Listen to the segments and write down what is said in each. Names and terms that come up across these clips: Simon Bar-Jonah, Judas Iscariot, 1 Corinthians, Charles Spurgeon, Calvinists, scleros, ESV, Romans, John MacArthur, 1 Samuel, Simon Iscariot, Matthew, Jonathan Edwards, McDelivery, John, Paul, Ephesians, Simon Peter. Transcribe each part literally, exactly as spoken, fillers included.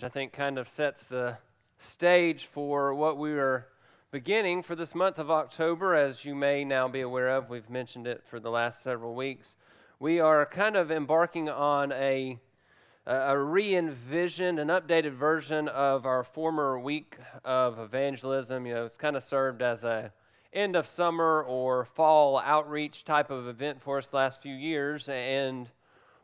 which I think kind of sets the stage for what we are beginning for this month of October. As you may now be aware of, we've mentioned it for the last several weeks. We are kind of embarking on a a re-envisioned, an updated version of our former week of evangelism. You know, it's kind of served as a end of summer or fall outreach type of event for us the last few years, and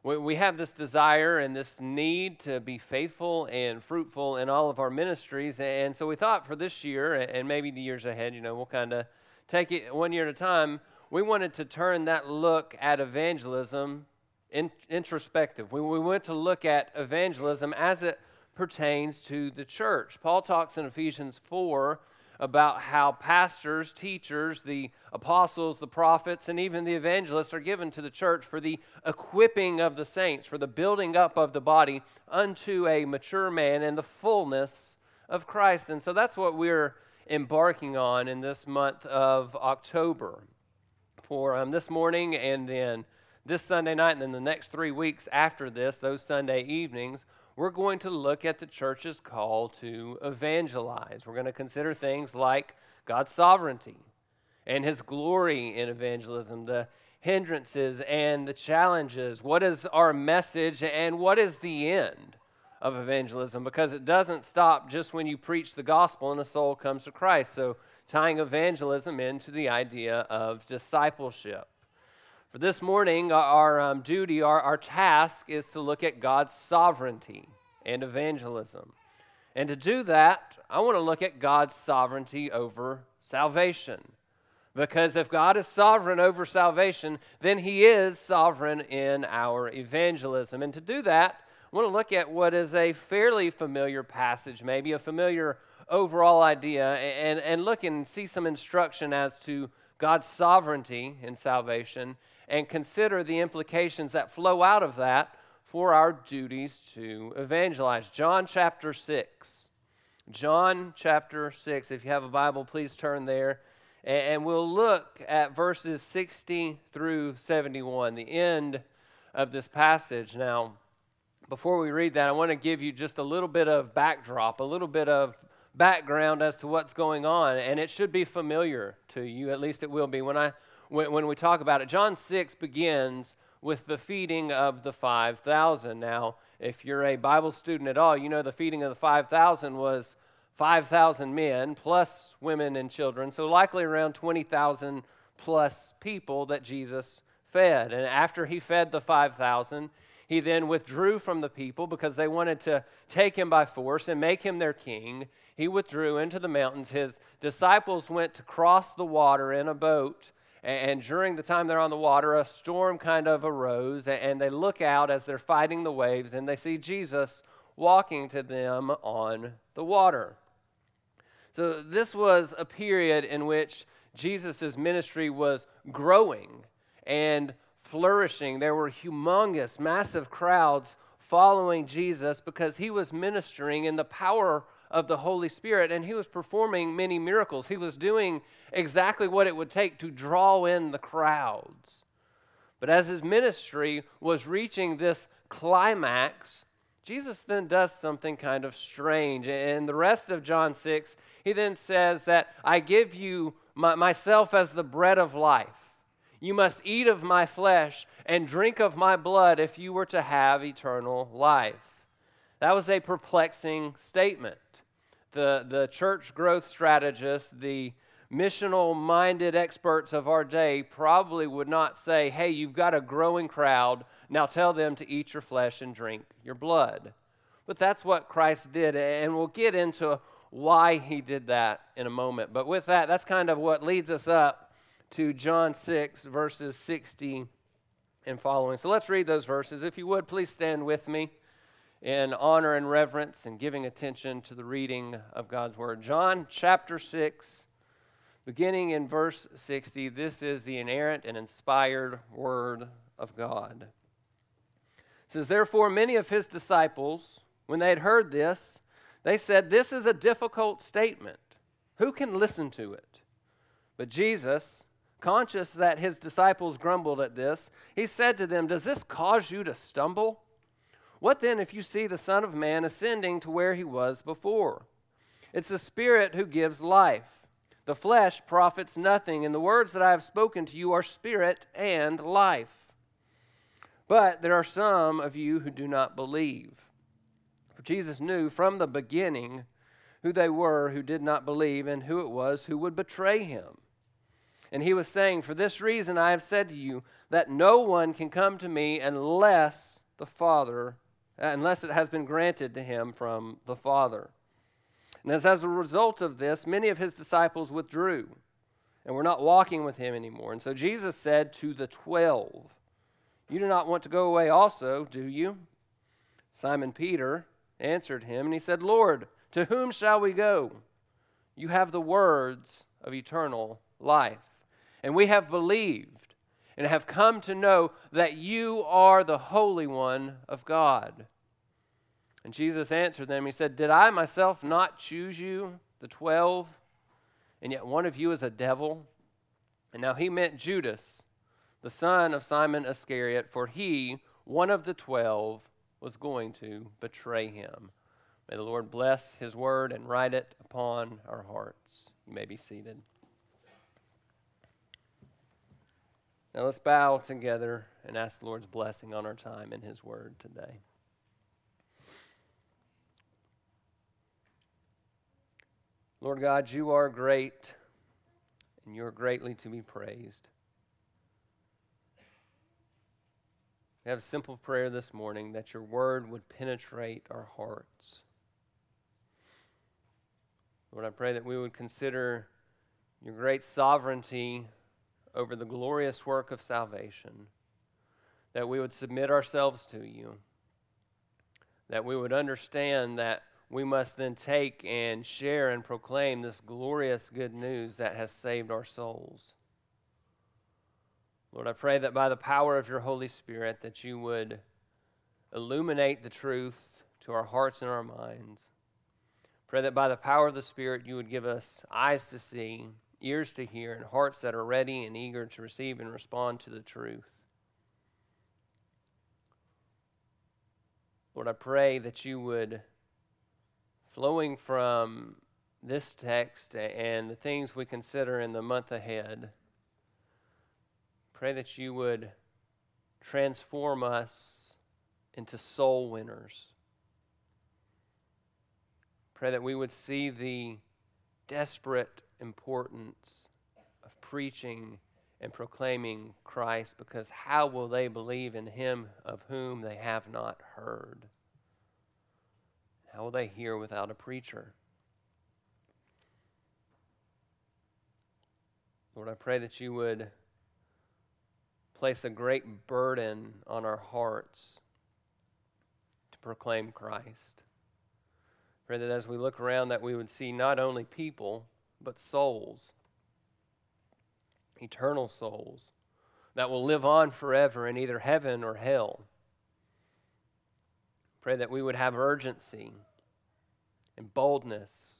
we have this desire and this need to be faithful and fruitful in all of our ministries. And so we thought for this year and maybe the years ahead, you know, we'll kind of take it one year at a time. We wanted to turn that look at evangelism in, introspective. We, we went to look at evangelism as it pertains to the church. Paul talks in Ephesians four about how pastors, teachers, the apostles, the prophets, and even the evangelists are given to the church for the equipping of the saints, for the building up of the body unto a mature man in the fullness of Christ. And so that's what we're embarking on in this month of October for um, this morning, and then this Sunday night, and then the next three weeks after this, those Sunday evenings, we're going to look at the church's call to evangelize. We're going to consider things like God's sovereignty and His glory in evangelism, the hindrances and the challenges. What is our message and what is the end of evangelism? Because it doesn't stop just when you preach the gospel and a soul comes to Christ. So tying evangelism into the idea of discipleship. For this morning, our um, duty, our, our task is to look at God's sovereignty and evangelism. And to do that, I want to look at God's sovereignty over salvation. Because if God is sovereign over salvation, then He is sovereign in our evangelism. And to do that, I want to look at what is a fairly familiar passage, maybe a familiar overall idea, and, and look and see some instruction as to God's sovereignty in salvation, and consider the implications that flow out of that for our duties to evangelize. John chapter six. John chapter six. If you have a Bible, please turn there. And we'll look at verses sixty through seventy-one, the end of this passage. Now, before we read that, I want to give you just a little bit of backdrop, a little bit of background as to what's going on, and it should be familiar to you, at least it will be when I when, when we talk about it. John six begins with the feeding of the five thousand. Now, if you're a Bible student at all, you know the feeding of the five thousand was five thousand men plus women and children, so likely around twenty thousand plus people that Jesus fed. And after He fed the five thousand, He then withdrew from the people because they wanted to take Him by force and make Him their king. He withdrew into the mountains. His disciples went to cross the water in a boat, and during the time they're on the water, a storm kind of arose, and they look out as they're fighting the waves, and they see Jesus walking to them on the water. So this was a period in which Jesus' ministry was growing and flourishing. There were humongous, massive crowds following Jesus because He was ministering in the power of the Holy Spirit, and He was performing many miracles. He was doing exactly what it would take to draw in the crowds. But as His ministry was reaching this climax, Jesus then does something kind of strange. In the rest of John six, He then says that, "I give you my, myself as the bread of life. You must eat of my flesh and drink of my blood if you were to have eternal life." That was a perplexing statement. The, the church growth strategists, the missional-minded experts of our day probably would not say, "Hey, you've got a growing crowd, now tell them to eat your flesh and drink your blood." But that's what Christ did, and we'll get into why He did that in a moment. But with that, that's kind of what leads us up to John six, verses sixty and following. So let's read those verses. If you would, please stand with me in honor and reverence and giving attention to the reading of God's Word. John chapter six, beginning in verse sixty, this is the inerrant and inspired Word of God. It says, "Therefore many of His disciples, when they had heard this, they said, 'This is a difficult statement. Who can listen to it?' But Jesus, conscious that His disciples grumbled at this, He said to them, 'Does this cause you to stumble? What then if you see the Son of Man ascending to where he was before? It's the Spirit who gives life. The flesh profits nothing, and the words that I have spoken to you are spirit and life. But there are some of you who do not believe. For Jesus knew from the beginning who they were who did not believe and who it was who would betray him. And he was saying, for this reason I have said to you that no one can come to me unless the Father, unless it has been granted to him from the Father. And as, as a result of this, many of his disciples withdrew and were not walking with him anymore. And so Jesus said to the twelve, you do not want to go away also, do you? Simon Peter answered him, and he said, Lord, to whom shall we go? You have the words of eternal life. And we have believed and have come to know that you are the Holy One of God. And Jesus answered them. He said, did I myself not choose you, the twelve, and yet one of you is a devil? And now he meant Judas, the son of Simon Iscariot, for he, one of the twelve, was going to betray him. May the Lord bless his word and write it upon our hearts. You may be seated. Now let's bow together and ask the Lord's blessing on our time in his word today. Lord God, you are great, and you are greatly to be praised. We have a simple prayer this morning that your word would penetrate our hearts. Lord, I pray that we would consider your great sovereignty over the glorious work of salvation, that we would submit ourselves to you, that we would understand that we must then take and share and proclaim this glorious good news that has saved our souls. Lord, I pray that by the power of your Holy Spirit that you would illuminate the truth to our hearts and our minds. Pray that by the power of the Spirit you would give us eyes to see, ears to hear, and hearts that are ready and eager to receive and respond to the truth. Lord, I pray that you would, flowing from this text and the things we consider in the month ahead, pray that you would transform us into soul winners. Pray that we would see the desperate importance of preaching and proclaiming Christ, because how will they believe in him of whom they have not heard? How will they hear without a preacher? Lord, I pray that you would place a great burden on our hearts to proclaim Christ. Pray that as we look around that we would see not only people, but souls, eternal souls, that will live on forever in either heaven or hell. Pray that we would have urgency and boldness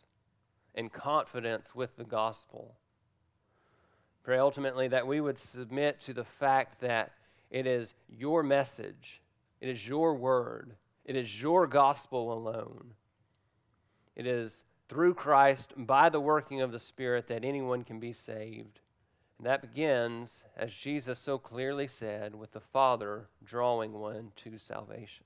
and confidence with the gospel. Pray ultimately that we would submit to the fact that it is your message, it is your word, it is your gospel alone. It is through Christ, by the working of the Spirit, that anyone can be saved. And that begins, as Jesus so clearly said, with the Father drawing one to salvation.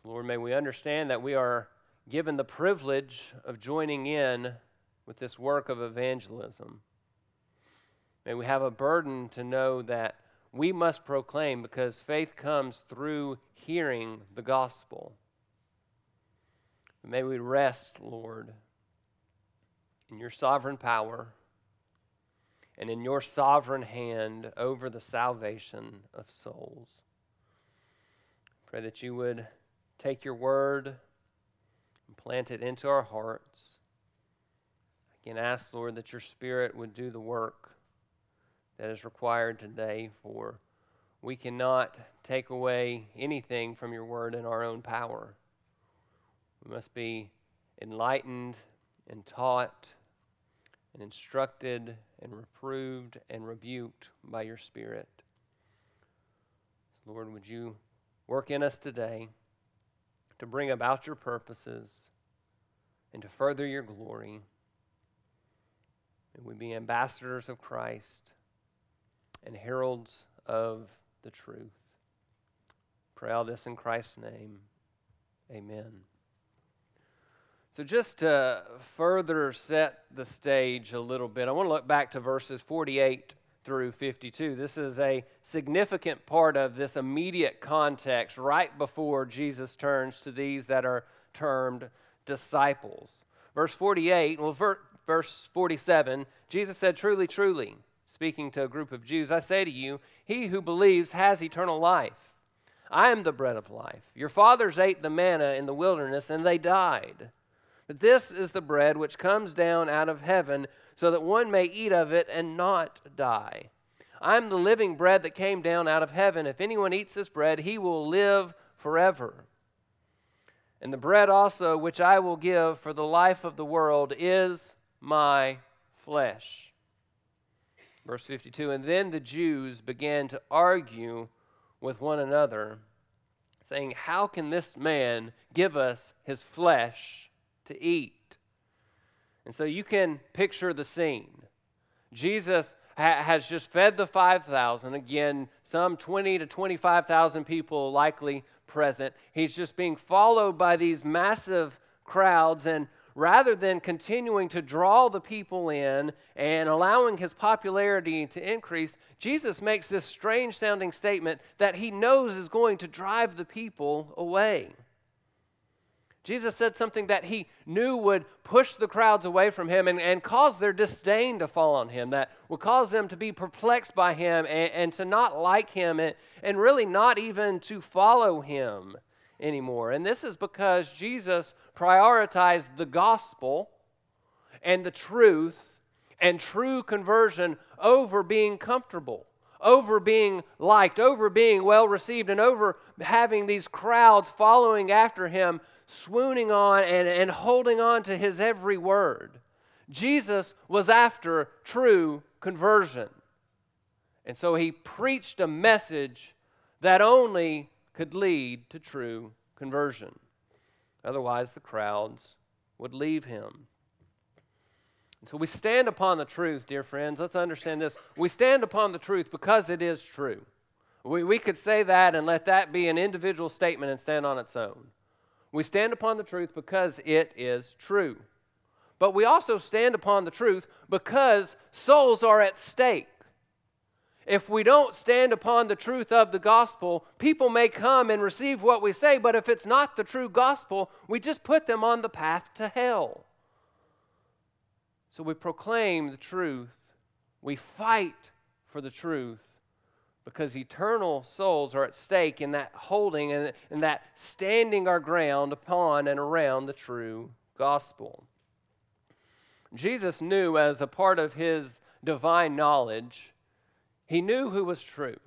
So, Lord, may we understand that we are given the privilege of joining in with this work of evangelism. May we have a burden to know that we must proclaim, because faith comes through hearing the gospel. May we rest, Lord, in your sovereign power and in your sovereign hand over the salvation of souls. Pray that you would take your word and plant it into our hearts. Again, ask, Lord, that your Spirit would do the work that is required today, for we cannot take away anything from your word in our own power. We must be enlightened and taught and instructed and reproved and rebuked by your Spirit. So Lord, would you Work in us today to bring about your purposes and to further your glory. May we be ambassadors of Christ and heralds of the truth. Pray all this in Christ's name. Amen. So just to further set the stage a little bit, I want to look back to verses forty-eight through fifty-two. This is a significant part of this immediate context right before Jesus turns to these that are termed disciples. Verse forty-eight, well, ver- verse forty-seven, Jesus said, "Truly, truly, speaking to a group of Jews, I say to you, he who believes has eternal life. I am the bread of life. Your fathers ate the manna in the wilderness, and they died. But this is the bread which comes down out of heaven, so that one may eat of it and not die. I am the living bread that came down out of heaven. If anyone eats this bread, he will live forever. And the bread also which I will give for the life of the world is my flesh." Verse fifty-two, "And then the Jews began to argue with one another, saying, 'How can this man give us his flesh to eat?'" And so you can picture the scene. Jesus ha- has just fed the five thousand, again, some twenty to twenty-five thousand people likely present. He's just being followed by these massive crowds, and rather than continuing to draw the people in and allowing his popularity to increase, Jesus makes this strange-sounding statement that he knows is going to drive the people away. Jesus said something that he knew would push the crowds away from him and, and cause their disdain to fall on him, that would cause them to be perplexed by him and, and to not like him and, and really not even to follow him anymore. And this is because Jesus prioritized the gospel and the truth and true conversion over being comfortable, over being liked, over being well received, and over having these crowds following after him, swooning on and, and holding on to his every word. Jesus was after true conversion. And so he preached a message that only could lead to true conversion. Otherwise, the crowds would leave him. And so we stand upon the truth, dear friends. Let's understand this. We stand upon the truth because it is true. We, we could say that and let that be an individual statement and stand on its own. We stand upon the truth because it is true. But we also stand upon the truth because souls are at stake. If we don't stand upon the truth of the gospel, people may come and receive what we say, but if it's not the true gospel, we just put them on the path to hell. So we proclaim the truth. We fight for the truth, because eternal souls are at stake in that holding and in that standing our ground upon and around the true gospel. Jesus knew, as a part of his divine knowledge, he knew who was true.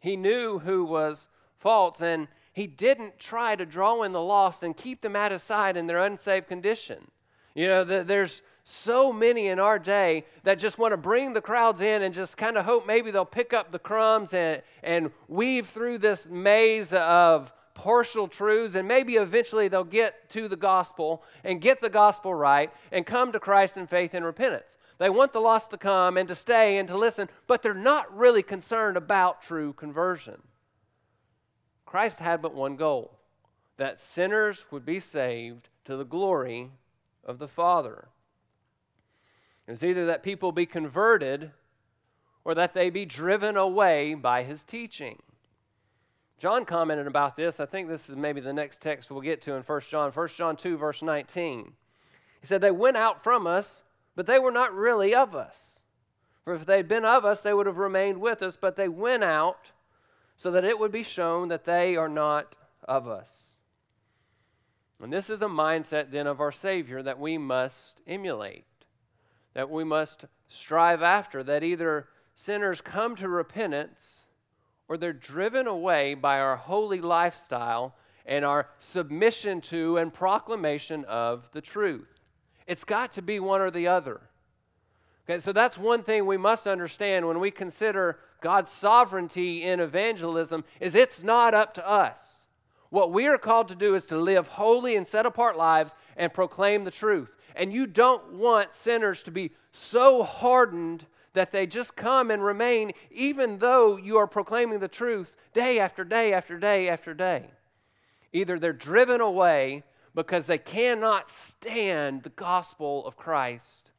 He knew who was false, and he didn't try to draw in the lost and keep them at his side in their unsaved condition. You know, there's so many in our day that just want to bring the crowds in and just kind of hope maybe they'll pick up the crumbs and, and weave through this maze of partial truths, and maybe eventually they'll get to the gospel and get the gospel right and come to Christ in faith and repentance. They want the lost to come and to stay and to listen, but they're not really concerned about true conversion. Christ had but one goal, that sinners would be saved to the glory of the Father. It was either that people be converted or that they be driven away by his teaching. John commented about this. I think this is maybe the next text we'll get to in First John. First John two, verse nineteen. He said, "They went out from us, but they were not really of us. For if they'd been of us, they would have remained with us, but they went out so that it would be shown that they are not of us." And this is a mindset then of our Savior that we must emulate, that we must strive after, that either sinners come to repentance or they're driven away by our holy lifestyle and our submission to and proclamation of the truth. It's got to be one or the other. Okay, so that's one thing we must understand when we consider God's sovereignty in evangelism is it's not up to us. What we are called to do is to live holy and set apart lives and proclaim the truth. And you don't want sinners to be so hardened that they just come and remain even though you are proclaiming the truth day after day after day after day. Either they're driven away because they cannot stand the gospel of Christ,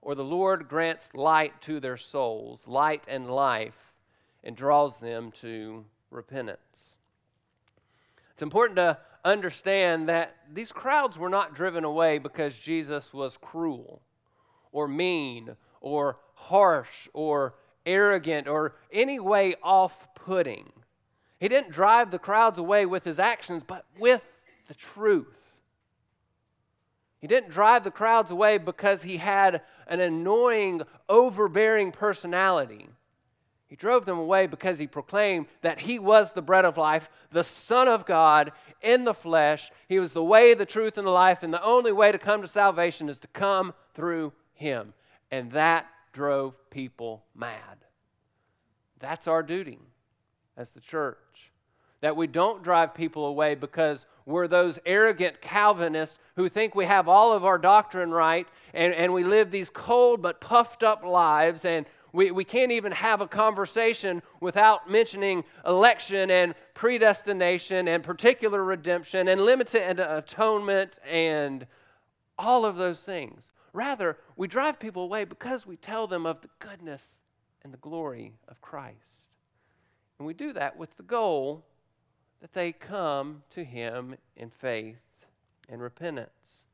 or the Lord grants light to their souls, light and life, and draws them to repentance. It's important to understand that these crowds were not driven away because Jesus was cruel or mean or harsh or arrogant or any way off-putting. He didn't drive the crowds away with his actions, but with the truth. He didn't drive the crowds away because he had an annoying, overbearing personality. He drove them away because he proclaimed that he was the bread of life, the Son of God in the flesh. He was the way, the truth, and the life, and the only way to come to salvation is to come through him. And that drove people mad. That's our duty as the church, that we don't drive people away because we're those arrogant Calvinists who think we have all of our doctrine right, and, and we live these cold but puffed-up lives, and We we can't even have a conversation without mentioning election and predestination and particular redemption and limited atonement and all of those things. Rather, we drive people away because we tell them of the goodness and the glory of Christ. And we do that with the goal that they come to him in faith and repentance.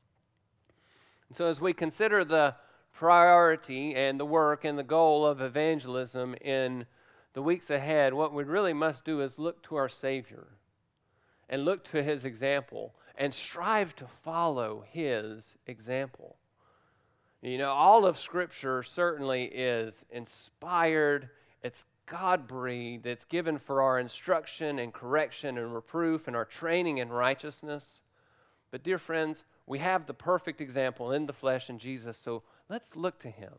And so as we consider the priority and the work and the goal of evangelism in the weeks ahead, what we really must do is look to our Savior and look to his example and strive to follow his example. You know, all of Scripture certainly is inspired, it's God-breathed, it's given for our instruction and correction and reproof and our training in righteousness. But dear friends, we have the perfect example in the flesh in Jesus, so let's look to him.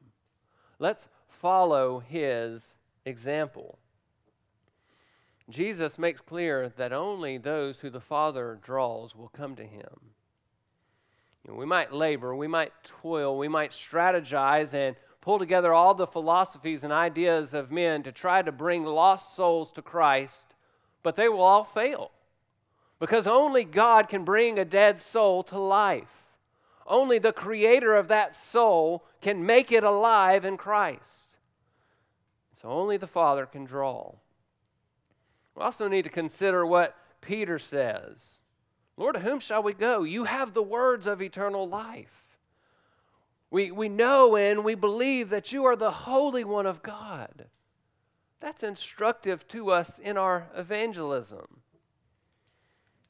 Let's follow his example. Jesus makes clear that only those who the Father draws will come to him. You know, we might labor, we might toil, we might strategize and pull together all the philosophies and ideas of men to try to bring lost souls to Christ, but they will all fail because only God can bring a dead soul to life. Only the creator of that soul can make it alive in Christ. So only the Father can draw. We also need to consider what Peter says. Lord, to whom shall we go? You have the words of eternal life. We, we know and we believe that you are the Holy One of God. That's instructive to us in our evangelism.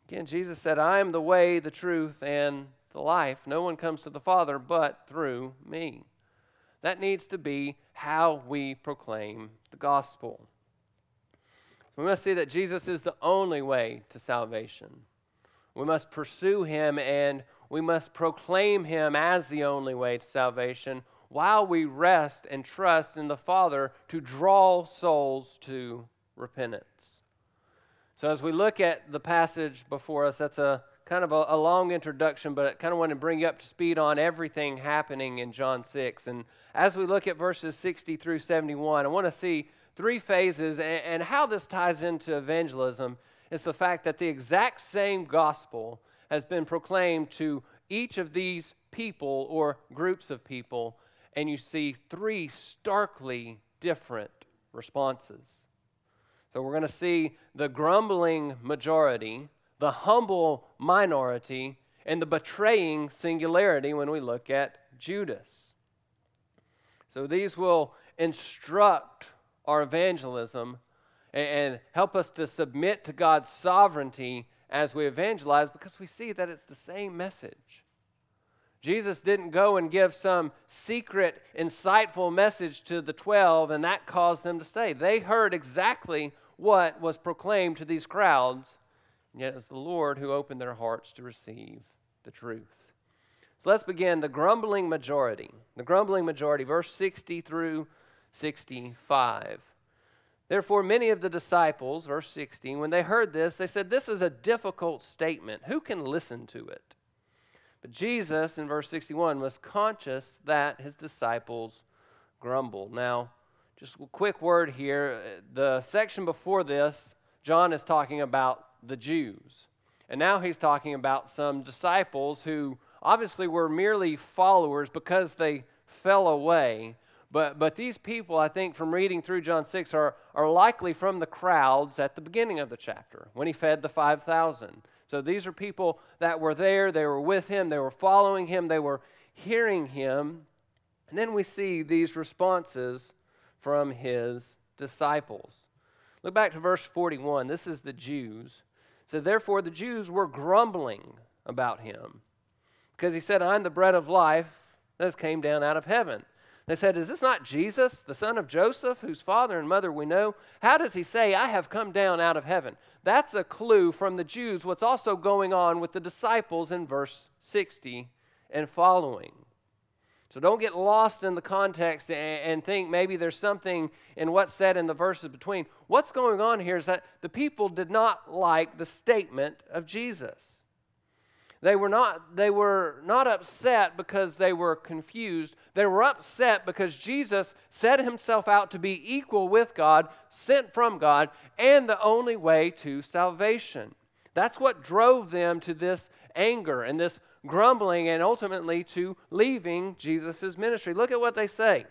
Again, Jesus said, I am the way, the truth, and the life. No one comes to the Father but through me. That needs to be how we proclaim the gospel. We must see that Jesus is the only way to salvation. We must pursue him and we must proclaim him as the only way to salvation while we rest and trust in the Father to draw souls to repentance. So as we look at the passage before us, that's a kind of a, a long introduction, but I kind of want to bring you up to speed on everything happening in John six. And as we look at verses sixty through seventy-one, I want to see three phases, and, and how this ties into evangelism is the fact that the exact same gospel has been proclaimed to each of these people or groups of people, and you see three starkly different responses. So we're going to see the grumbling majority, the humble minority, and the betraying singularity when we look at Judas. So these will instruct our evangelism and help us to submit to God's sovereignty as we evangelize, because we see that it's the same message. Jesus didn't go and give some secret, insightful message to the twelve, and that caused them to stay. They heard exactly what was proclaimed to these crowds, and yet it's the Lord who opened their hearts to receive the truth. So let's begin the grumbling majority. The grumbling majority, verse sixty through sixty-five. Therefore, many of the disciples, verse sixty, when they heard this, they said, this is a difficult statement. Who can listen to it? But Jesus, in verse sixty-one, was conscious that his disciples grumbled. Now, just a quick word here. The section before this, John is talking about the Jews. And now he's talking about some disciples who obviously were merely followers because they fell away. But but these people, I think, from reading through John six, are, are likely from the crowds at the beginning of the chapter when he fed the five thousand. So these are people that were there, they were with him, they were following him, they were hearing him. And then we see these responses from his disciples. Look back to verse forty-one. This is the Jews. So therefore the Jews were grumbling about him because he said, I'm the bread of life that came down out of heaven. They said, is this not Jesus, the son of Joseph, whose father and mother we know? How does he say, I have come down out of heaven? That's a clue from the Jews what's also going on with the disciples in verse sixty and following. So don't get lost in the context and think maybe there's something in what's said in the verses between. What's going on here is that the people did not like the statement of Jesus. They were not, they were not upset because they were confused. They were upset because Jesus set himself out to be equal with God, sent from God, and the only way to salvation. That's what drove them to this anger and this grumbling and ultimately to leaving Jesus' ministry. Look at what they say.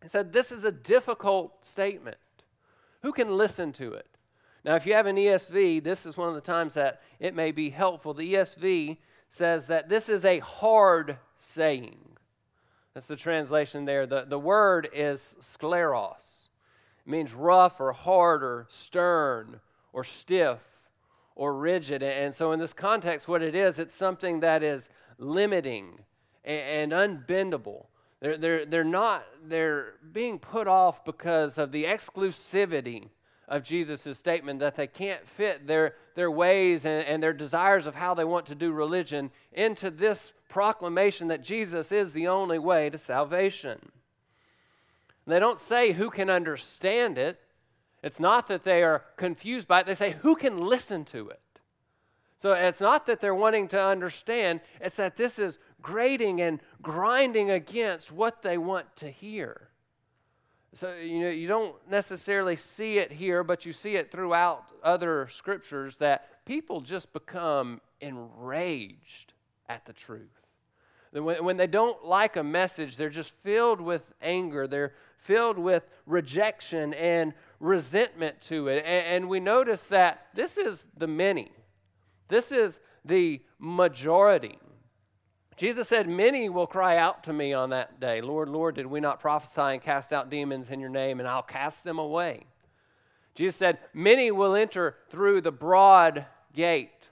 They said, this is a difficult statement. Who can listen to it? Now, if you have an E S V, this is one of the times that it may be helpful. The E S V says that this is a hard saying. That's the translation there. The, the word is scleros. It means rough or hard or stern or stiff or rigid. And so in this context, what it is, it's something that is limiting and, and unbendable. They're, they're, they're not, they're being put off because of the exclusivity of Jesus' statement that they can't fit their, their ways and, and their desires of how they want to do religion into this proclamation that Jesus is the only way to salvation. And they don't say who can understand it. It's not that they are confused by it. They say who can listen to it. So it's not that they're wanting to understand. It's that this is grating and grinding against what they want to hear. So, you know, you don't necessarily see it here, but you see it throughout other scriptures that people just become enraged at the truth. When, when they don't like a message, they're just filled with anger. They're filled with rejection and resentment to it. And, and we notice that this is the many. This is the majority. Jesus said, many will cry out to me on that day, Lord, Lord, did we not prophesy and cast out demons in your name, and I'll cast them away. Jesus said, many will enter through the broad gate,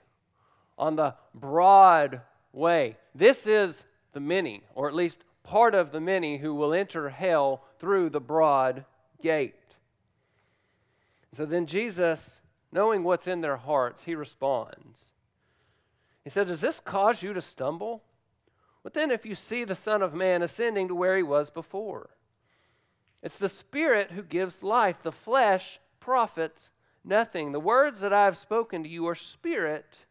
on the broad way. This is the many, or at least part of the many who will enter hell through the broad gate. So then Jesus, knowing what's in their hearts, he responds. He said, does this cause you to stumble? But then if you see the Son of Man ascending to where he was before, it's the Spirit who gives life. The flesh profits nothing. The words that I have spoken to you are spirit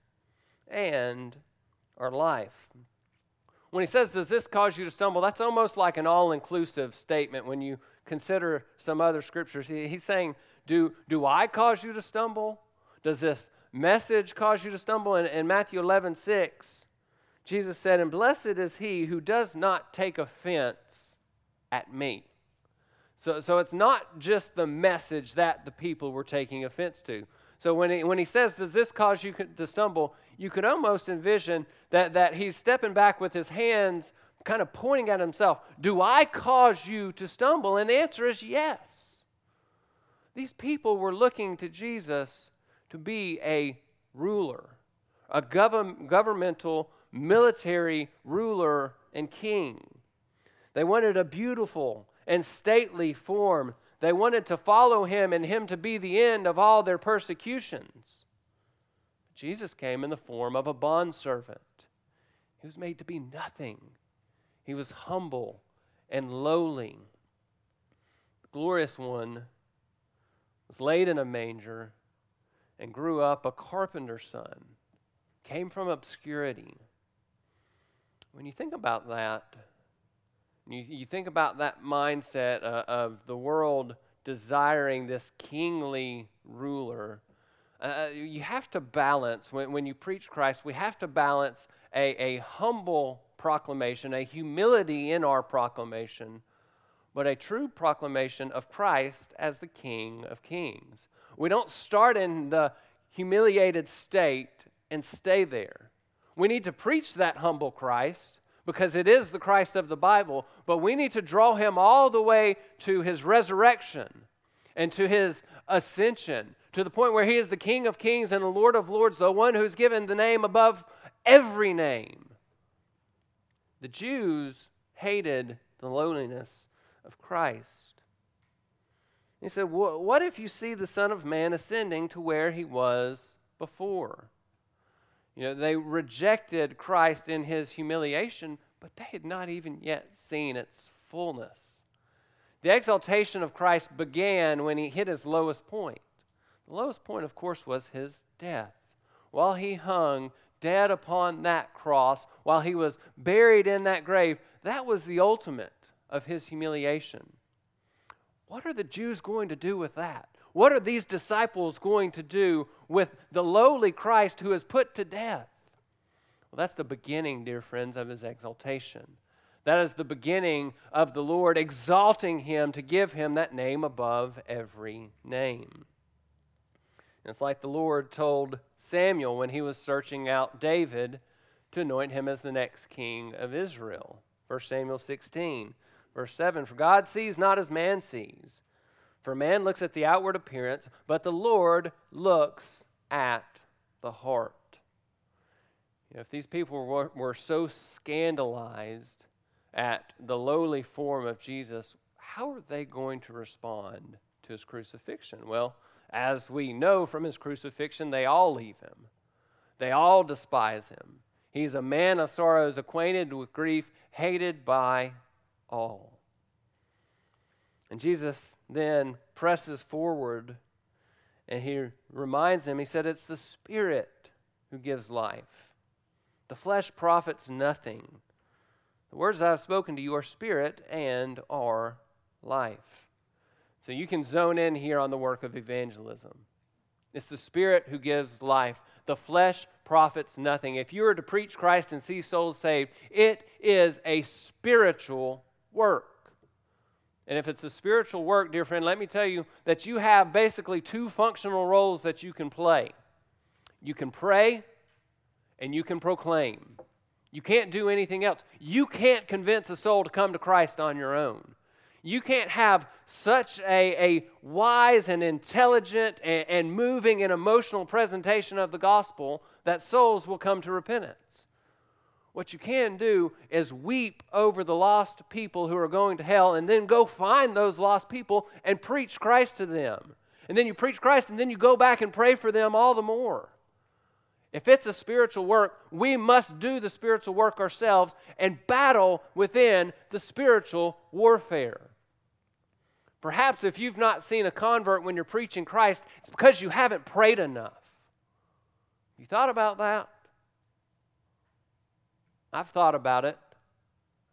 and are life. When he says, does this cause you to stumble? That's almost like an all-inclusive statement when you consider some other scriptures. He, he's saying, do, do I cause you to stumble? Does this message cause you to stumble? In, in Matthew eleven six. Jesus said, and blessed is he who does not take offense at me. So, so it's not just the message that the people were taking offense to. So when he, when he says, does this cause you to stumble, you could almost envision that, that he's stepping back with his hands, kind of pointing at himself. Do I cause you to stumble? And the answer is yes. These people were looking to Jesus to be a ruler, a gov- governmental military ruler and king. They wanted a beautiful and stately form. They wanted to follow him and him to be the end of all their persecutions. Jesus came in the form of a bondservant. He was made to be nothing. He was humble and lowly. The glorious one was laid in a manger and grew up a carpenter's son, came from obscurity. When you think about that, you, you think about that mindset uh, of the world desiring this kingly ruler, uh, you have to balance, when, when you preach Christ, we have to balance a, a humble proclamation, a humility in our proclamation, but a true proclamation of Christ as the King of Kings. We don't start in the humiliated state and stay there. We need to preach that humble Christ because it is the Christ of the Bible, but we need to draw him all the way to his resurrection and to his ascension, to the point where he is the King of Kings and the Lord of Lords, the one who's given the name above every name. The Jews hated the lowliness of Christ. He said, what if you see the Son of Man ascending to where he was before? You know, they rejected Christ in his humiliation, but they had not even yet seen its fullness. The exaltation of Christ began when he hit his lowest point. The lowest point, of course, was his death. While he hung dead upon that cross, while he was buried in that grave, that was the ultimate of his humiliation. What are the Jews going to do with that? What are these disciples going to do with the lowly Christ who is put to death? Well, that's the beginning, dear friends, of his exaltation. That is the beginning of the Lord exalting him to give him that name above every name. And it's like the Lord told Samuel when he was searching out David to anoint him as the next king of Israel. First Samuel sixteen. Verse seven, for God sees not as man sees, for man looks at the outward appearance, but the Lord looks at the heart. You know, if these people were, were so scandalized at the lowly form of Jesus, how are they going to respond to his crucifixion? Well, as we know from his crucifixion, they all leave him. They all despise him. He's a man of sorrows, acquainted with grief, hated by all. And Jesus then presses forward and he reminds him, he said, it's the Spirit who gives life. The flesh profits nothing. The words I have spoken to you are spirit and are life. So you can zone in here on the work of evangelism. It's the Spirit who gives life. The flesh profits nothing. If you were to preach Christ and see souls saved, it is a spiritual work. And if it's a spiritual work, dear friend, let me tell you that you have basically two functional roles that you can play. You can pray and you can proclaim. You can't do anything else. You can't convince a soul to come to Christ on your own. You can't have such a, a wise and intelligent and, and moving and emotional presentation of the gospel that souls will come to repentance. What you can do is weep over the lost people who are going to hell and then go find those lost people and preach Christ to them. And then you preach Christ and then you go back and pray for them all the more. If it's a spiritual work, we must do the spiritual work ourselves and battle within the spiritual warfare. Perhaps if you've not seen a convert when you're preaching Christ, it's because you haven't prayed enough. You thought about that? I've thought about it.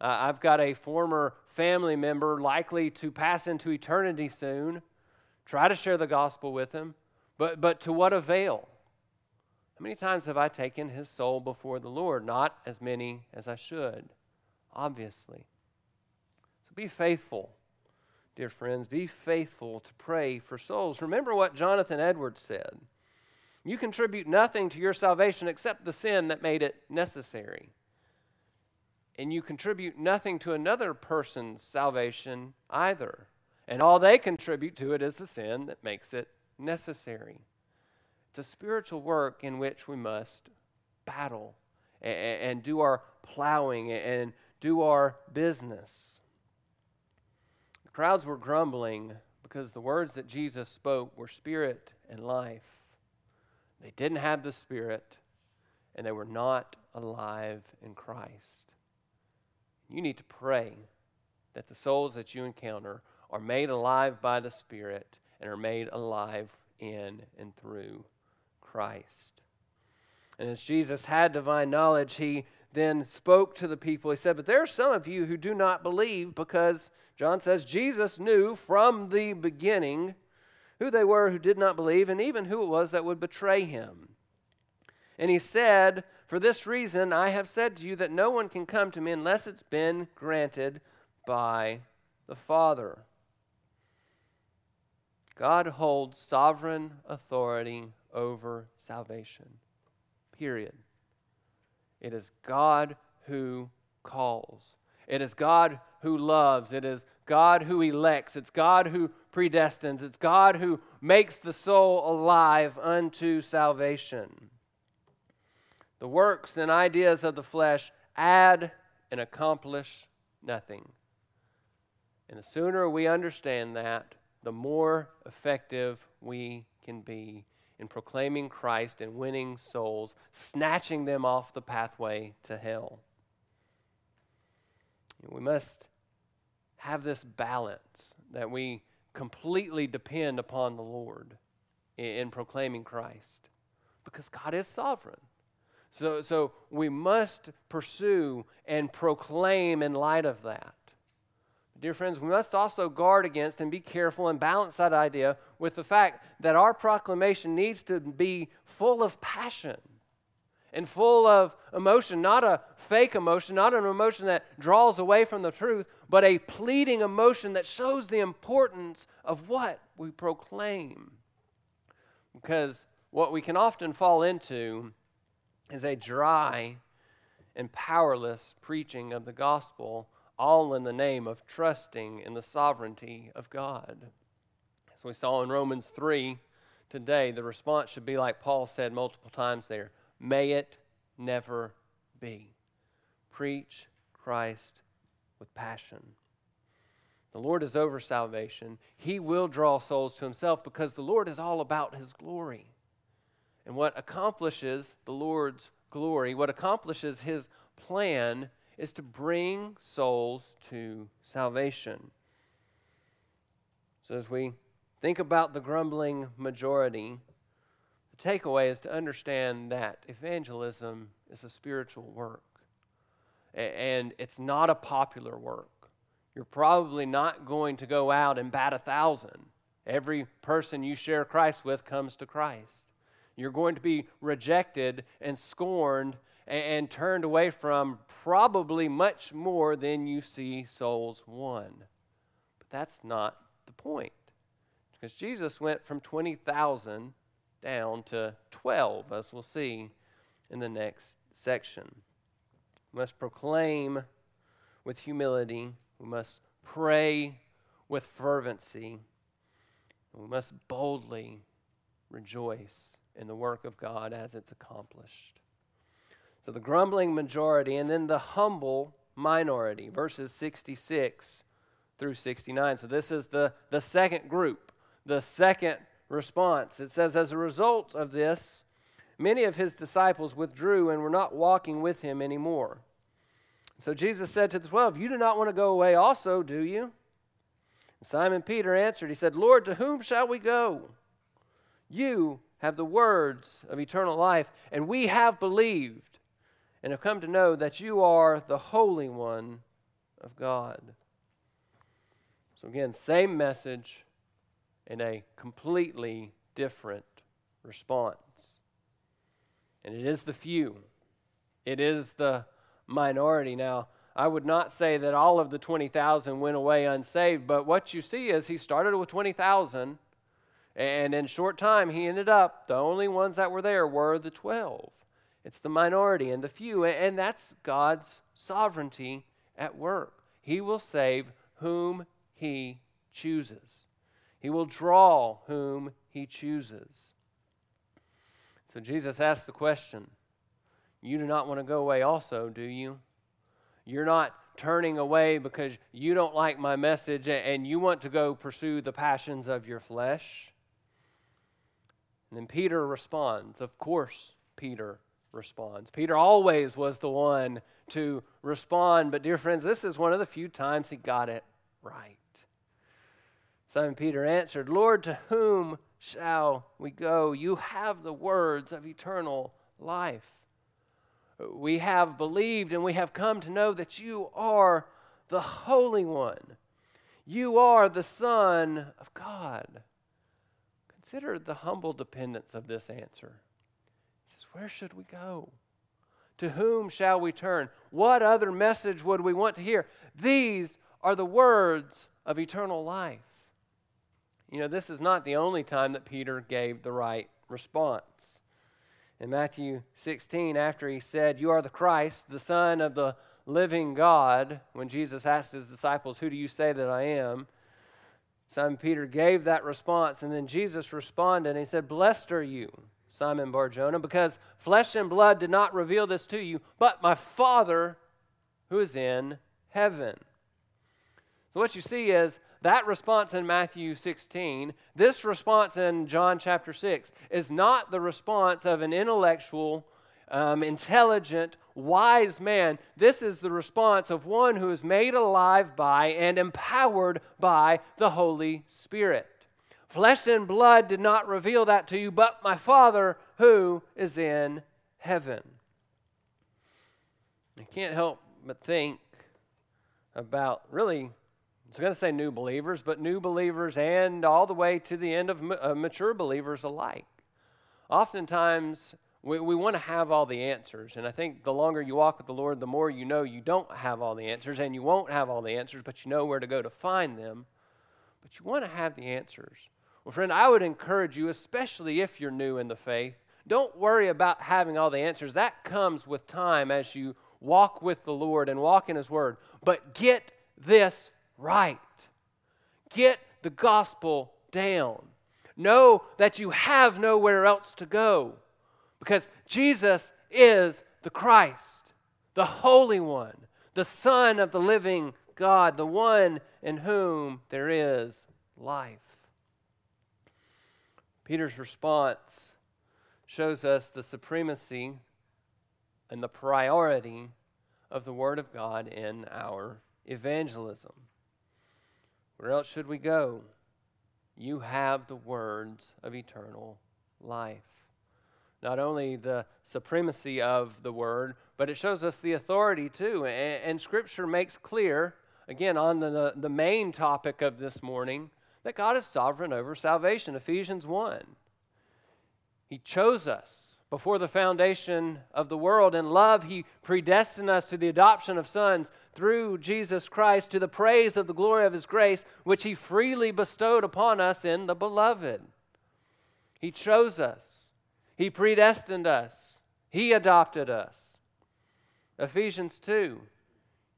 Uh, I've got a former family member likely to pass into eternity soon. Try to share the gospel with him, but, but to what avail? How many times have I taken his soul before the Lord? Not as many as I should, obviously. So be faithful, dear friends. Be faithful to pray for souls. Remember what Jonathan Edwards said. You contribute nothing to your salvation except the sin that made it necessary. And you contribute nothing to another person's salvation either. And all they contribute to it is the sin that makes it necessary. It's a spiritual work in which we must battle and, and do our plowing and do our business. The crowds were grumbling because the words that Jesus spoke were spirit and life. They didn't have the Spirit, and they were not alive in Christ. You need to pray that the souls that you encounter are made alive by the Spirit and are made alive in and through Christ. And as Jesus had divine knowledge, he then spoke to the people. He said, but there are some of you who do not believe, because John says Jesus knew from the beginning who they were who did not believe, and even who it was that would betray him. And he said, for this reason I have said to you that no one can come to me unless it's been granted by the Father. God holds sovereign authority over salvation. Period. It is God who calls. It is God who loves. It is God who elects. It's God who predestines. It's God who makes the soul alive unto salvation. The works and ideas of the flesh add and accomplish nothing. And the sooner we understand that, the more effective we can be in proclaiming Christ and winning souls, snatching them off the pathway to hell. We must have this balance that we completely depend upon the Lord in proclaiming Christ, because God is sovereign. So, so we must pursue and proclaim in light of that. Dear friends, we must also guard against and be careful and balance that idea with the fact that our proclamation needs to be full of passion and full of emotion, not a fake emotion, not an emotion that draws away from the truth, but a pleading emotion that shows the importance of what we proclaim. Because what we can often fall into is a dry and powerless preaching of the gospel, all in the name of trusting in the sovereignty of God. As we saw in Romans three today, the response should be like Paul said multiple times there, may it never be. Preach Christ with passion. The Lord is over salvation. He will draw souls to himself, because the Lord is all about his glory. And what accomplishes the Lord's glory, what accomplishes his plan, is to bring souls to salvation. So as we think about the grumbling majority, the takeaway is to understand that evangelism is a spiritual work, and it's not a popular work. You're probably not going to go out and bat a thousand. Every person you share Christ with comes to Christ. You're going to be rejected and scorned and turned away from probably much more than you see souls won. But that's not the point, because Jesus went from twenty thousand down to twelve, as we'll see in the next section. We must proclaim with humility. We must pray with fervency. And we must boldly rejoice in the work of God as it's accomplished. So the grumbling majority, and then the humble minority, verses sixty-six through sixty-nine. So this is the, the second group, the second response. It says, as a result of this, many of his disciples withdrew and were not walking with him anymore. So Jesus said to the twelve, you do not want to go away also, do you? And Simon Peter answered, he said, Lord, to whom shall we go? You have the words of eternal life, and we have believed and have come to know that you are the Holy One of God. So again, same message and a completely different response. And it is the few. It is the minority. Now, I would not say that all of the twenty thousand went away unsaved, but what you see is he started with twenty thousand, and in short time he ended up, the only ones that were there were the twelve. It's the minority and the few, and that's God's sovereignty at work. He will save whom he chooses. He will draw whom he chooses. So Jesus asked the question, you do not want to go away also, do you? You're not turning away because you don't like my message and you want to go pursue the passions of your flesh. And then Peter responds, of course, Peter responds. Peter always was the one to respond, but dear friends, this is one of the few times he got it right. Simon Peter answered, "Lord, to whom shall we go? You have the words of eternal life. We have believed and we have come to know that you are the Holy One. You are the Son of God." Consider the humble dependence of this answer. He says, where should we go? To whom shall we turn? What other message would we want to hear? These are the words of eternal life. You know, this is not the only time that Peter gave the right response. In Matthew sixteen, after he said, "You are the Christ, the Son of the living God," when Jesus asked his disciples, "Who do you say that I am?" Simon Peter gave that response, and then Jesus responded, and he said, "Blessed are you, Simon Bar-Jonah, because flesh and blood did not reveal this to you, but my Father who is in heaven." So what you see is that response in Matthew sixteen, this response in John chapter six, is not the response of an intellectual, um, intelligent, wise man. This is the response of one who is made alive by and empowered by the Holy Spirit. Flesh and blood did not reveal that to you, but my Father who is in heaven. I can't help but think about really... I was going to say new believers, but new believers and all the way to the end of mature believers alike. Oftentimes, we, we want to have all the answers, and I think the longer you walk with the Lord, the more you know you don't have all the answers, and you won't have all the answers, but you know where to go to find them, but you want to have the answers. Well, friend, I would encourage you, especially if you're new in the faith, don't worry about having all the answers. That comes with time as you walk with the Lord and walk in His Word, but get this right. Get the gospel down. Know that you have nowhere else to go because Jesus is the Christ, the Holy One, the Son of the living God, the one in whom there is life. Peter's response shows us the supremacy and the priority of the Word of God in our evangelism. Where else should we go? You have the words of eternal life. Not only the supremacy of the Word, but it shows us the authority too. And, and Scripture makes clear, again, on the, the, the main topic of this morning, that God is sovereign over salvation. Ephesians one. He chose us before the foundation of the world. In love, He predestined us to the adoption of sons through Jesus Christ to the praise of the glory of His grace, which He freely bestowed upon us in the Beloved. He chose us. He predestined us. He adopted us. Ephesians two,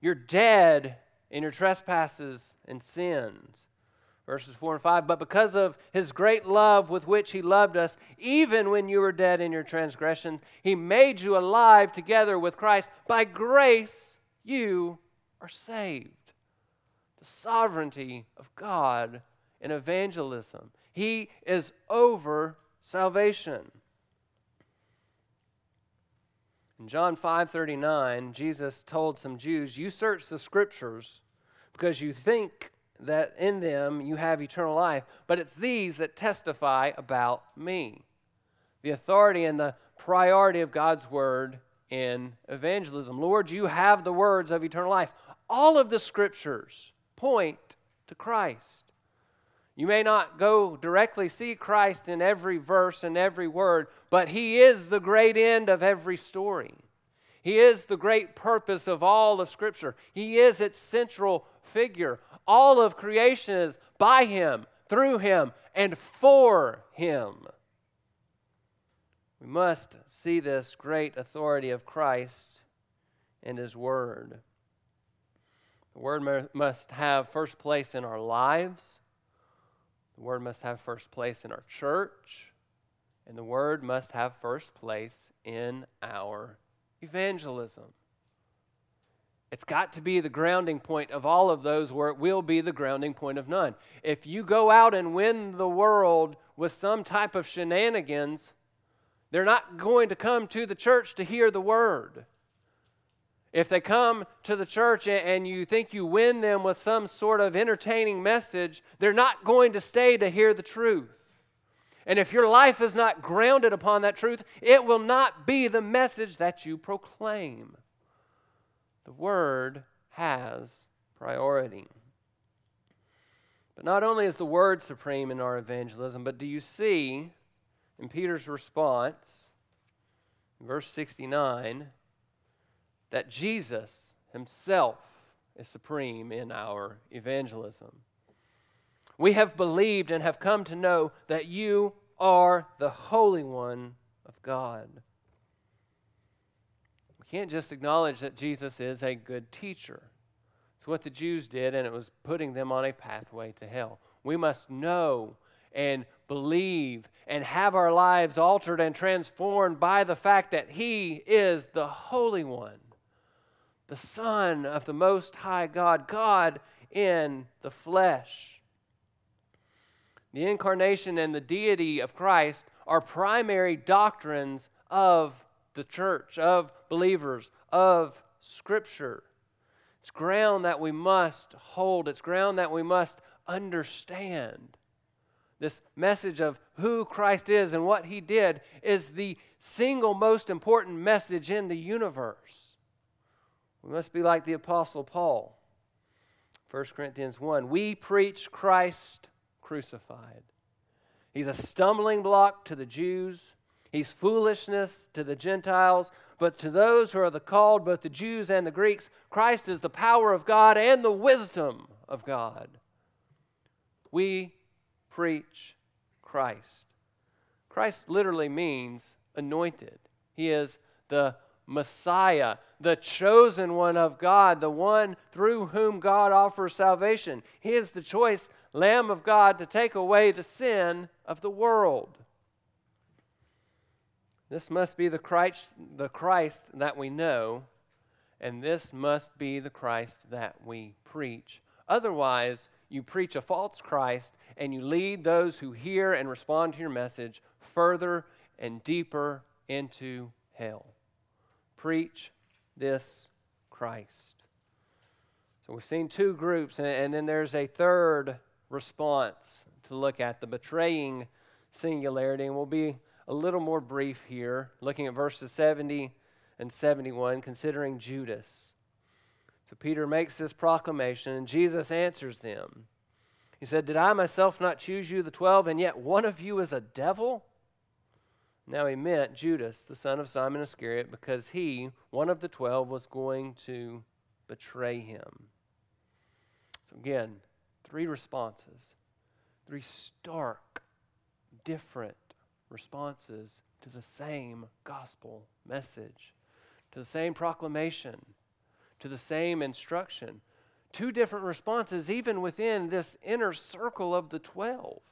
you're dead in your trespasses and sins. Verses four and five, but because of His great love with which He loved us, even when you were dead in your transgressions, He made you alive together with Christ. By grace you are saved. The sovereignty of God in evangelism. He is over salvation. In John five thirty-nine, Jesus told some Jews, "You search the Scriptures because you think that in them you have eternal life, but it's these that testify about me." The authority and the priority of God's Word in evangelism. Lord, you have the words of eternal life. All of the Scriptures point to Christ. You may not go directly see Christ in every verse and every word, but He is the great end of every story. He is the great purpose of all of Scripture. He is its central figure. All of creation is by Him, through Him, and for Him. We must see this great authority of Christ and His Word. The Word must have first place in our lives. The Word must have first place in our church. And the Word must have first place in our evangelism. It's got to be the grounding point of all of those, where it will be the grounding point of none. If you go out and win the world with some type of shenanigans, They're not going to come to the church to hear the word. If they come to the church and you think you win them with some sort of entertaining message, they're not going to stay to hear the truth. And if your life is not grounded upon that truth, it will not be the message that you proclaim. The word has priority. But not only is the word supreme in our evangelism, but do you see in Peter's response, in verse sixty-nine, that Jesus himself is supreme in our evangelism. We have believed and have come to know that you are the Holy One of God. We can't just acknowledge that Jesus is a good teacher. It's what the Jews did, and it was putting them on a pathway to hell. We must know and believe and have our lives altered and transformed by the fact that he is the Holy One, the Son of the Most High God, God in the flesh. The incarnation and the deity of Christ are primary doctrines of the church, of believers, of Scripture. It's ground that we must hold. It's ground that we must understand. This message of who Christ is and what he did is the single most important message in the universe. We must be like the Apostle Paul, First Corinthians one. We preach Christ crucified. He's a stumbling block to the Jews. He's foolishness to the Gentiles. But to those who are the called, both the Jews and the Greeks, Christ is the power of God and the wisdom of God. We preach Christ. Christ literally means anointed. He is the Messiah, the chosen one of God, the one through whom God offers salvation. He is the choice Lamb of God to take away the sin of the world. This must be the Christ, the Christ that we know, and this must be the Christ that we preach. Otherwise, you preach a false Christ, and you lead those who hear and respond to your message further and deeper into hell. Preach this Christ. So we've seen two groups, and, and then there's a third response to look at, the betraying singularity. And we'll be a little more brief here, looking at verses seventy and seventy-one, considering Judas. So Peter makes this proclamation, and Jesus answers them. He said, "Did I myself not choose you, the twelve, and yet one of you is a devil?" Now he meant Judas, the son of Simon Iscariot, because he, one of the twelve, was going to betray him. So again, three responses, three stark, different responses to the same gospel message, to the same proclamation, to the same instruction. Two different responses even within this inner circle of the twelve.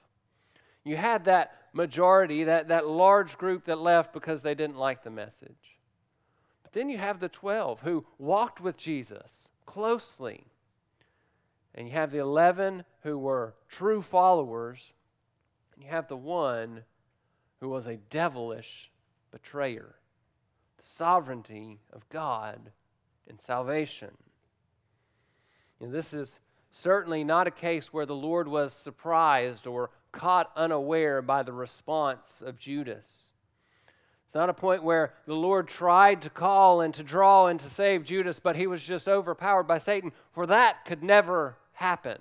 You had that majority, that, that large group that left because they didn't like the message. But then you have the twelve who walked with Jesus closely. And you have the eleven who were true followers. And you have the one who was a devilish betrayer. The sovereignty of God in salvation. You know, this is certainly not a case where the Lord was surprised or caught unaware by the response of Judas. It's not a point where the Lord tried to call and to draw and to save Judas, but he was just overpowered by Satan, for that could never happen.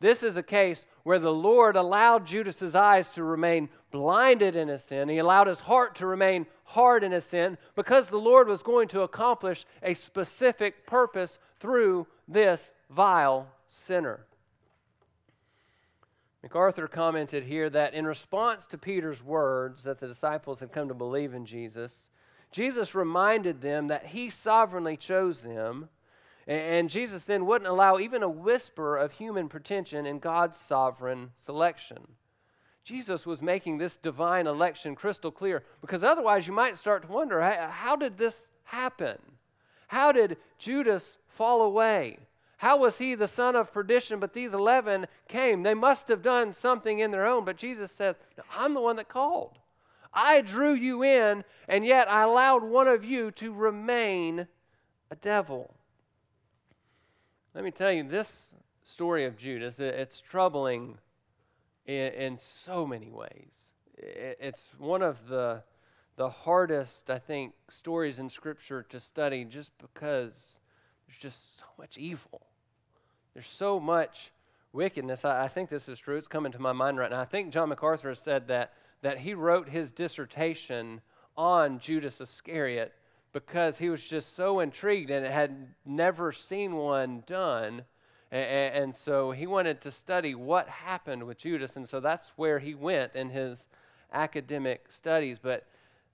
This is a case where the Lord allowed Judas's eyes to remain blinded in his sin. He allowed his heart to remain hard in his sin because the Lord was going to accomplish a specific purpose through this vile sinner. MacArthur commented here that in response to Peter's words that the disciples had come to believe in Jesus, Jesus reminded them that he sovereignly chose them. And Jesus then wouldn't allow even a whisper of human pretension in God's sovereign selection. Jesus was making this divine election crystal clear, because otherwise you might start to wonder, how did this happen? How did Judas fall away? How was he the son of perdition, but these eleven came? They must have done something in their own, but Jesus said, "No, I'm the one that called. I drew you in, and yet I allowed one of you to remain a devil. Let me tell you, this story of Judas, it's troubling in, in so many ways. It's one of the, the hardest, I think, stories in Scripture to study just because there's just so much evil. There's so much wickedness. I, I think this is true. It's coming to my mind right now. I think John MacArthur has said that that he wrote his dissertation on Judas Iscariot because he was just so intrigued and had never seen one done. And, and so he wanted to study what happened with Judas. And so that's where he went in his academic studies. But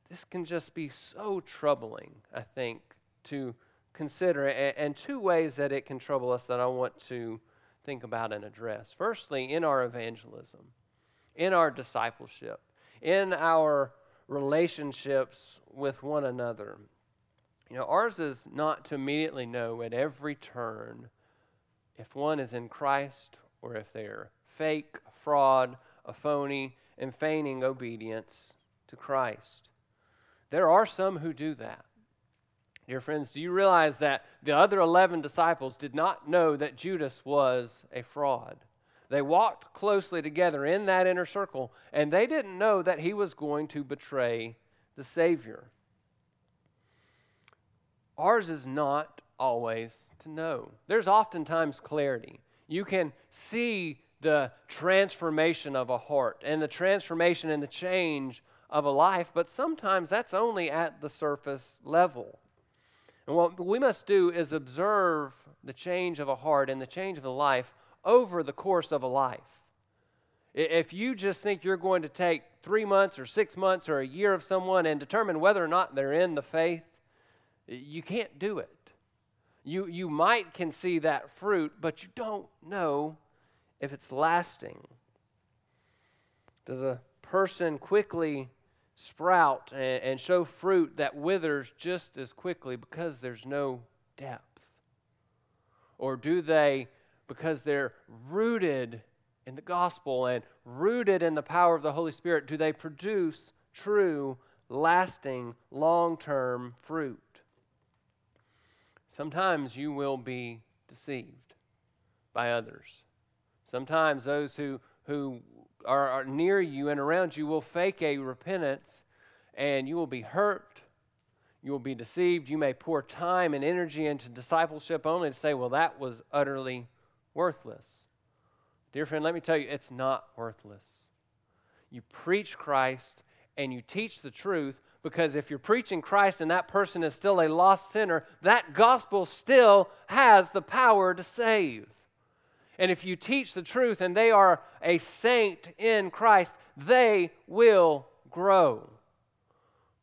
this can just be so troubling, I think, to consider, and two ways that it can trouble us that I want to think about and address. Firstly, in our evangelism, in our discipleship, in our relationships with one another. You know, ours is not to immediately know at every turn if one is in Christ or if they're fake, fraud, a phony, and feigning obedience to Christ. There are some who do that. Dear friends, do you realize that the other eleven disciples did not know that Judas was a fraud? They walked closely together in that inner circle, and they didn't know that he was going to betray the Savior. Ours is not always to know. There's oftentimes clarity. You can see the transformation of a heart and the transformation and the change of a life, but sometimes that's only at the surface level. And what we must do is observe the change of a heart and the change of a life over the course of a life. If you just think you're going to take three months or six months or a year of someone and determine whether or not they're in the faith, you can't do it. You, you might can see that fruit, but you don't know if it's lasting. Does a person quickly sprout and show fruit that withers just as quickly because there's no depth? Or do they, because they're rooted in the gospel and rooted in the power of the Holy Spirit, do they produce true, lasting, long-term fruit? Sometimes you will be deceived by others. Sometimes those who who are near you and around you will fake a repentance, and you will be hurt, you will be deceived. You may pour time and energy into discipleship only to say, well, that was utterly worthless. Dear friend, let me tell you, it's not worthless. You preach Christ and you teach the truth, because if you're preaching Christ and that person is still a lost sinner, that gospel still has the power to save. And if you teach the truth and they are a saint in Christ, they will grow.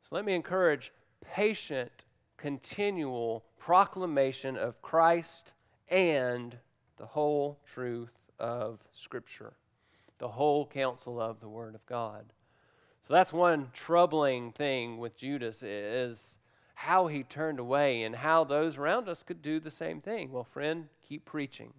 So let me encourage patient, continual proclamation of Christ and the whole truth of Scripture, the whole counsel of the Word of God. So that's one troubling thing with Judas, is how he turned away and how those around us could do the same thing. Well, friend, keep preaching.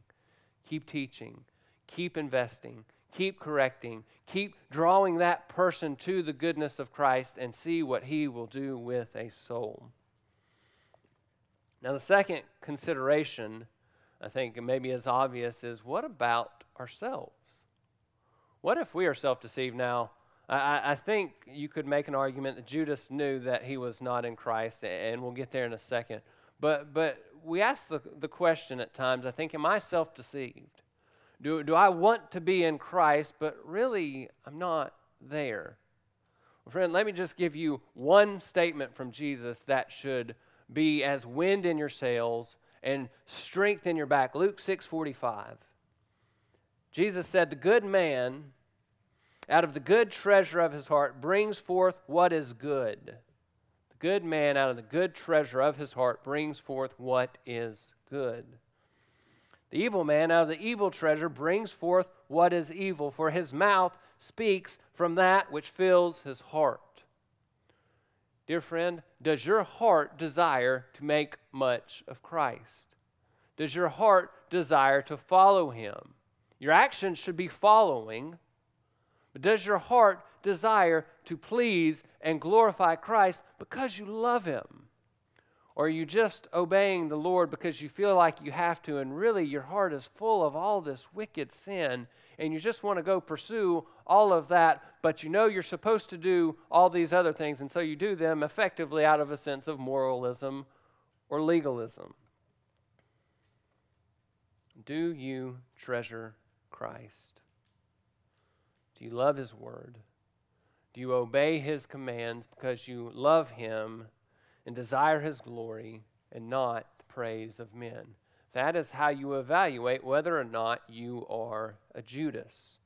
Keep teaching, keep investing, keep correcting, keep drawing that person to the goodness of Christ and see what he will do with a soul. Now, the second consideration, I think maybe as obvious, is what about ourselves? What if we are self-deceived? Now, I, I think you could make an argument that Judas knew that he was not in Christ, and we'll get there in a second. But but we ask the, the question at times, I think, am I self-deceived? Do, do I want to be in Christ, but really I'm not there? Well, friend, let me just give you one statement from Jesus that should be as wind in your sails and strength in your back. Luke six forty-five. Jesus said, the good man out of the good treasure of his heart brings forth what is good. Good man out of the good treasure of his heart brings forth what is good. The evil man out of the evil treasure brings forth what is evil, for his mouth speaks from that which fills his heart. Dear friend, does your heart desire to make much of Christ? Does your heart desire to follow him? Your actions should be following, but does your heart desire to please and glorify Christ because you love him? Or are you just obeying the Lord because you feel like you have to, and really your heart is full of all this wicked sin, and you just want to go pursue all of that, but you know you're supposed to do all these other things, and so you do them effectively out of a sense of moralism or legalism? Do you treasure Christ? Do you love his word? Do you obey his commands because you love him and desire his glory and not the praise of men? That is how you evaluate whether or not you are a Judas.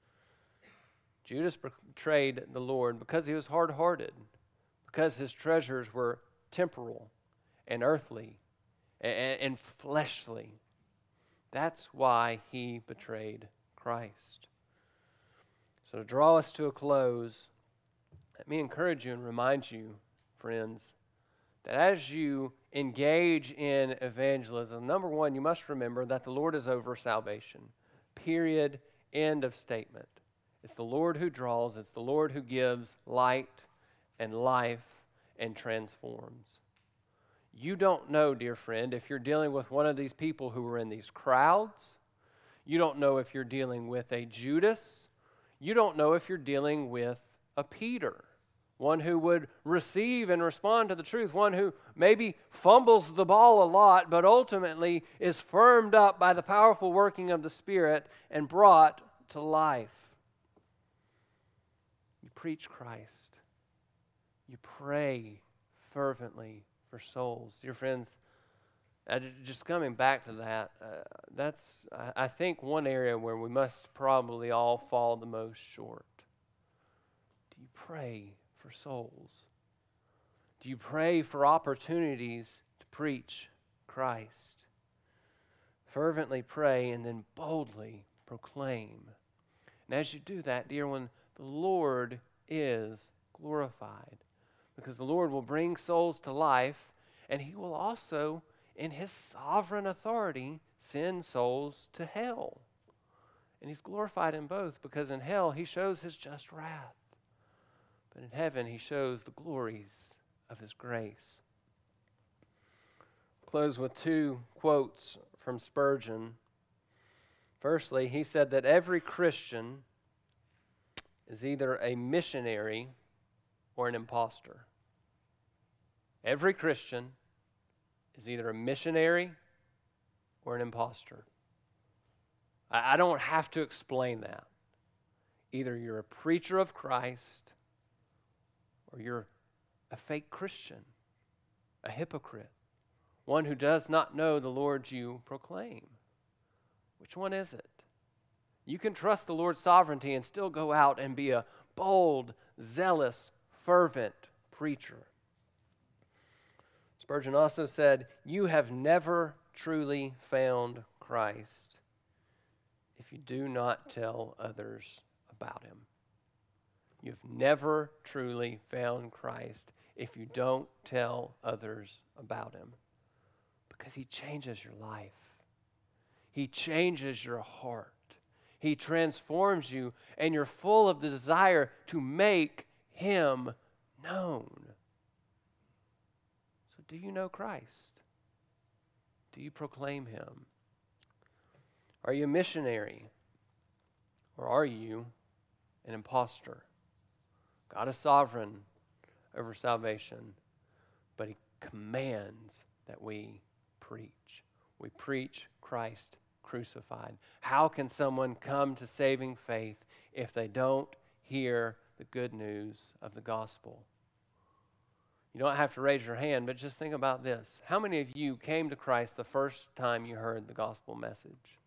Judas betrayed the Lord because he was hard-hearted, because his treasures were temporal and earthly and, and fleshly. That's why he betrayed Christ. So to draw us to a close, let me encourage you and remind you, friends, that as you engage in evangelism, number one, you must remember that the Lord is over salvation. Period. End of statement. It's the Lord who draws. It's the Lord who gives light and life and transforms. You don't know, dear friend, if you're dealing with one of these people who were in these crowds. You don't know if you're dealing with a Judas. You don't know if you're dealing with a Peter, one who would receive and respond to the truth, one who maybe fumbles the ball a lot, but ultimately is firmed up by the powerful working of the Spirit and brought to life. You preach Christ. You pray fervently for souls. Dear friends, just coming back to that, uh, that's, I think, one area where we must probably all fall the most short. Do you pray for souls? Do you pray for opportunities to preach Christ? Fervently pray and then boldly proclaim. And as you do that, dear one, the Lord is glorified, because the Lord will bring souls to life, and he will also, in his sovereign authority, send souls to hell. And he's glorified in both, because in hell he shows his just wrath. But in heaven, he shows the glories of his grace. I'll close with two quotes from Spurgeon. Firstly, he said that every Christian is either a missionary or an imposter. Every Christian is either a missionary or an imposter. I don't have to explain that. Either you're a preacher of Christ, or you're a fake Christian, a hypocrite, one who does not know the Lord you proclaim. Which one is it? You can trust the Lord's sovereignty and still go out and be a bold, zealous, fervent preacher. Spurgeon also said, "You have never truly found Christ if you do not tell others about him." You've never truly found Christ if you don't tell others about him, because he changes your life. He changes your heart. He transforms you, and you're full of the desire to make him known. So do you know Christ? Do you proclaim him? Are you a missionary, or are you an imposter? God is sovereign over salvation, but he commands that we preach. We preach Christ crucified. How can someone come to saving faith if they don't hear the good news of the gospel? You don't have to raise your hand, but just think about this. How many of you came to Christ the first time you heard the gospel message?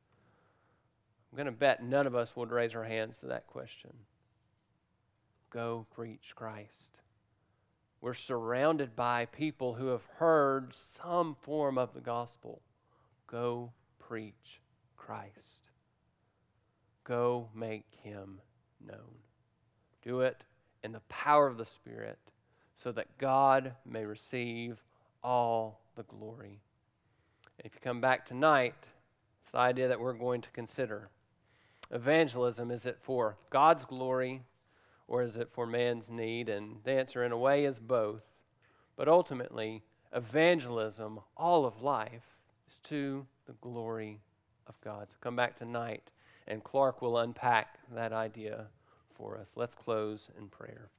I'm going to bet none of us would raise our hands to that question. Go preach Christ. We're surrounded by people who have heard some form of the gospel. Go preach Christ. Go make him known. Do it in the power of the Spirit, so that God may receive all the glory. And if you come back tonight, it's the idea that we're going to consider. Evangelism, is it for God's glory, or is it for man's need? And the answer, in a way, is both. But ultimately, evangelism, all of life, is to the glory of God. So come back tonight, and Clark will unpack that idea for us. Let's close in prayer.